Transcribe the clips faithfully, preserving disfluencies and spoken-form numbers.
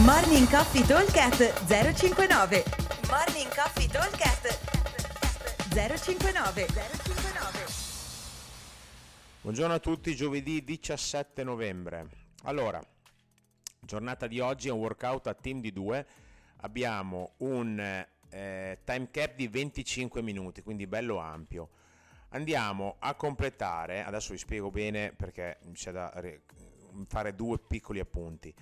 Morning Coffee Tollcast zero cinquantanove. Morning Coffee Tollcast zero cinquantanove. Buongiorno a tutti, giovedì diciassette novembre. Allora, giornata di oggi è un workout a team di due. Abbiamo un eh, time cap di venticinque minuti, quindi bello ampio. Andiamo a completare, adesso vi spiego bene perché c'è da fare due piccoli appunti.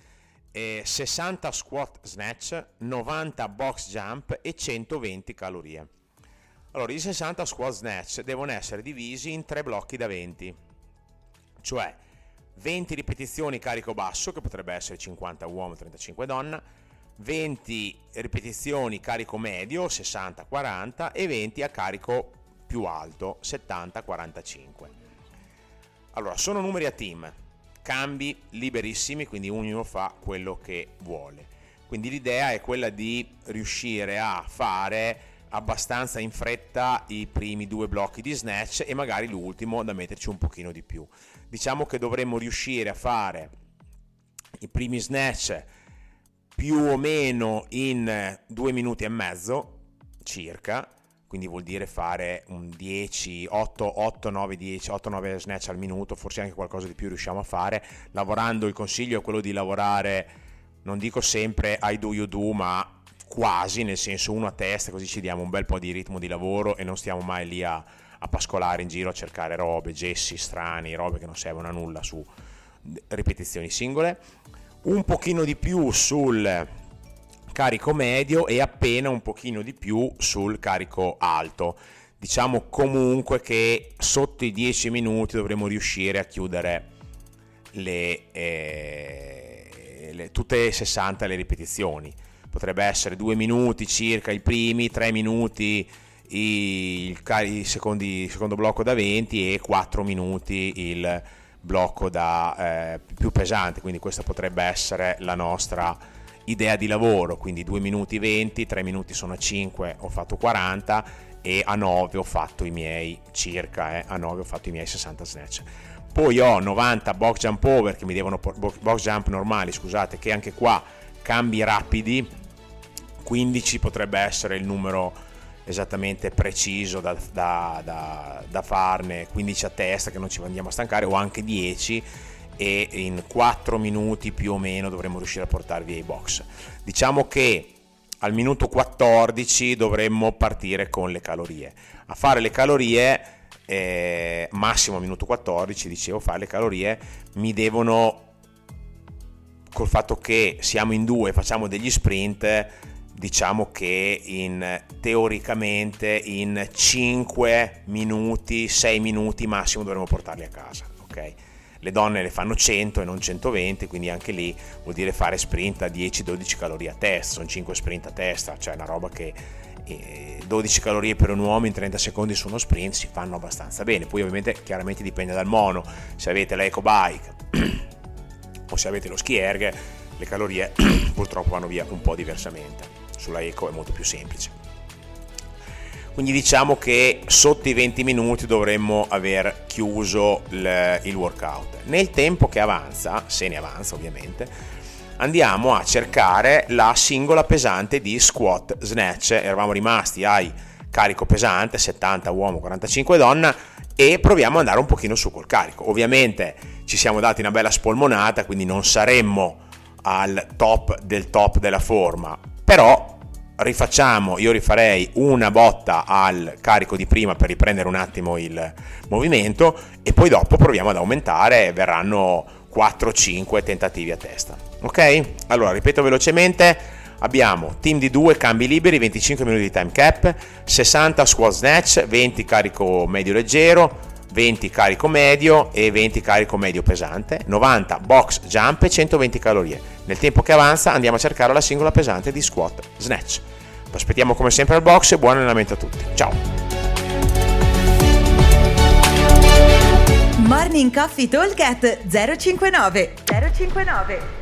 E sessanta squat snatch, novanta box jump e centoventi calorie. Allora, i sessanta squat snatch devono essere divisi in tre blocchi da venti, cioè venti ripetizioni carico basso, che potrebbe essere cinquanta uomo, trentacinque donna, venti ripetizioni carico medio, sessanta quaranta, e venti a carico più alto, settanta quarantacinque. Allora, sono numeri a team, cambi liberissimi, quindi ognuno fa quello che vuole. Quindi l'idea è quella di riuscire a fare abbastanza in fretta i primi due blocchi di snatch e magari l'ultimo da metterci un pochino di più. Diciamo che dovremmo riuscire a fare i primi snatch più o meno in due minuti e mezzo circa, quindi vuol dire fare un dieci, otto, otto, nove, dieci, otto, nove snatch al minuto, forse anche qualcosa di più riusciamo a fare, lavorando. Il consiglio è quello di lavorare, non dico sempre I do you do, ma quasi, nel senso uno a testa, così ci diamo un bel po' di ritmo di lavoro e non stiamo mai lì a, a pascolare in giro a cercare robe, gessi strani, robe che non servono a nulla su ripetizioni singole. Un pochino di più sul carico medio e appena un pochino di più sul carico alto. Diciamo comunque che sotto i dieci minuti dovremo riuscire a chiudere le, eh, le, tutte e sessanta le ripetizioni. Potrebbe essere due minuti circa i primi, tre minuti il, cari, il, secondi, il secondo blocco da venti e quattro minuti il blocco da eh, più pesante, quindi questa potrebbe essere la nostra idea di lavoro. Quindi due minuti venti, tre minuti sono a cinque, ho fatto quaranta e a nove ho fatto i miei circa eh, a nove ho fatto i miei sessanta snatch. Poi ho novanta box jump over che mi devono box jump normali, scusate, che anche qua cambi rapidi. Quindici potrebbe essere il numero esattamente preciso da, da, da, da farne, quindici a testa che non ci andiamo a stancare, o anche dieci, e in quattro minuti più o meno dovremmo riuscire a portarvi ai box. Diciamo che al minuto quattordici dovremmo partire con le calorie, a fare le calorie eh, massimo al minuto quattordici, dicevo, fare le calorie mi devono, col fatto che siamo in due, facciamo degli sprint, diciamo che in teoricamente in cinque minuti, sei minuti massimo dovremmo portarli a casa, ok? Le donne le fanno cento e non centoventi, quindi anche lì vuol dire fare sprint a dieci dodici calorie a testa, sono cinque sprint a testa, cioè una roba che eh, dodici calorie per un uomo in trenta secondi su uno sprint si fanno abbastanza bene. Poi ovviamente chiaramente dipende dal mono, se avete l'eco bike o se avete lo Skierg le calorie purtroppo vanno via un po' diversamente, sulla eco è molto più semplice. Quindi diciamo che sotto i venti minuti dovremmo aver chiuso il, il workout. Nel tempo che avanza, se ne avanza ovviamente, andiamo a cercare la singola pesante di squat snatch. Eravamo rimasti ai carico pesante, settanta uomo, quarantacinque donna, e proviamo ad andare un pochino su col carico. Ovviamente ci siamo dati una bella spolmonata, quindi non saremmo al top del top della forma, però rifacciamo, io rifarei una botta al carico di prima per riprendere un attimo il movimento e poi dopo proviamo ad aumentare, verranno quattro cinque tentativi a testa, ok? Allora ripeto velocemente, abbiamo team di due, cambi liberi, venticinque minuti di time cap, sessanta squat snatch, venti carico medio leggero, venti carico medio e venti carico medio pesante, novanta box jump e centoventi calorie. Nel tempo che avanza andiamo a cercare la singola pesante di squat snatch. Vi aspettiamo come sempre al box e buon allenamento a tutti. Ciao. Morning Coffee Tollcast zero cinquantanove zero cinquantanove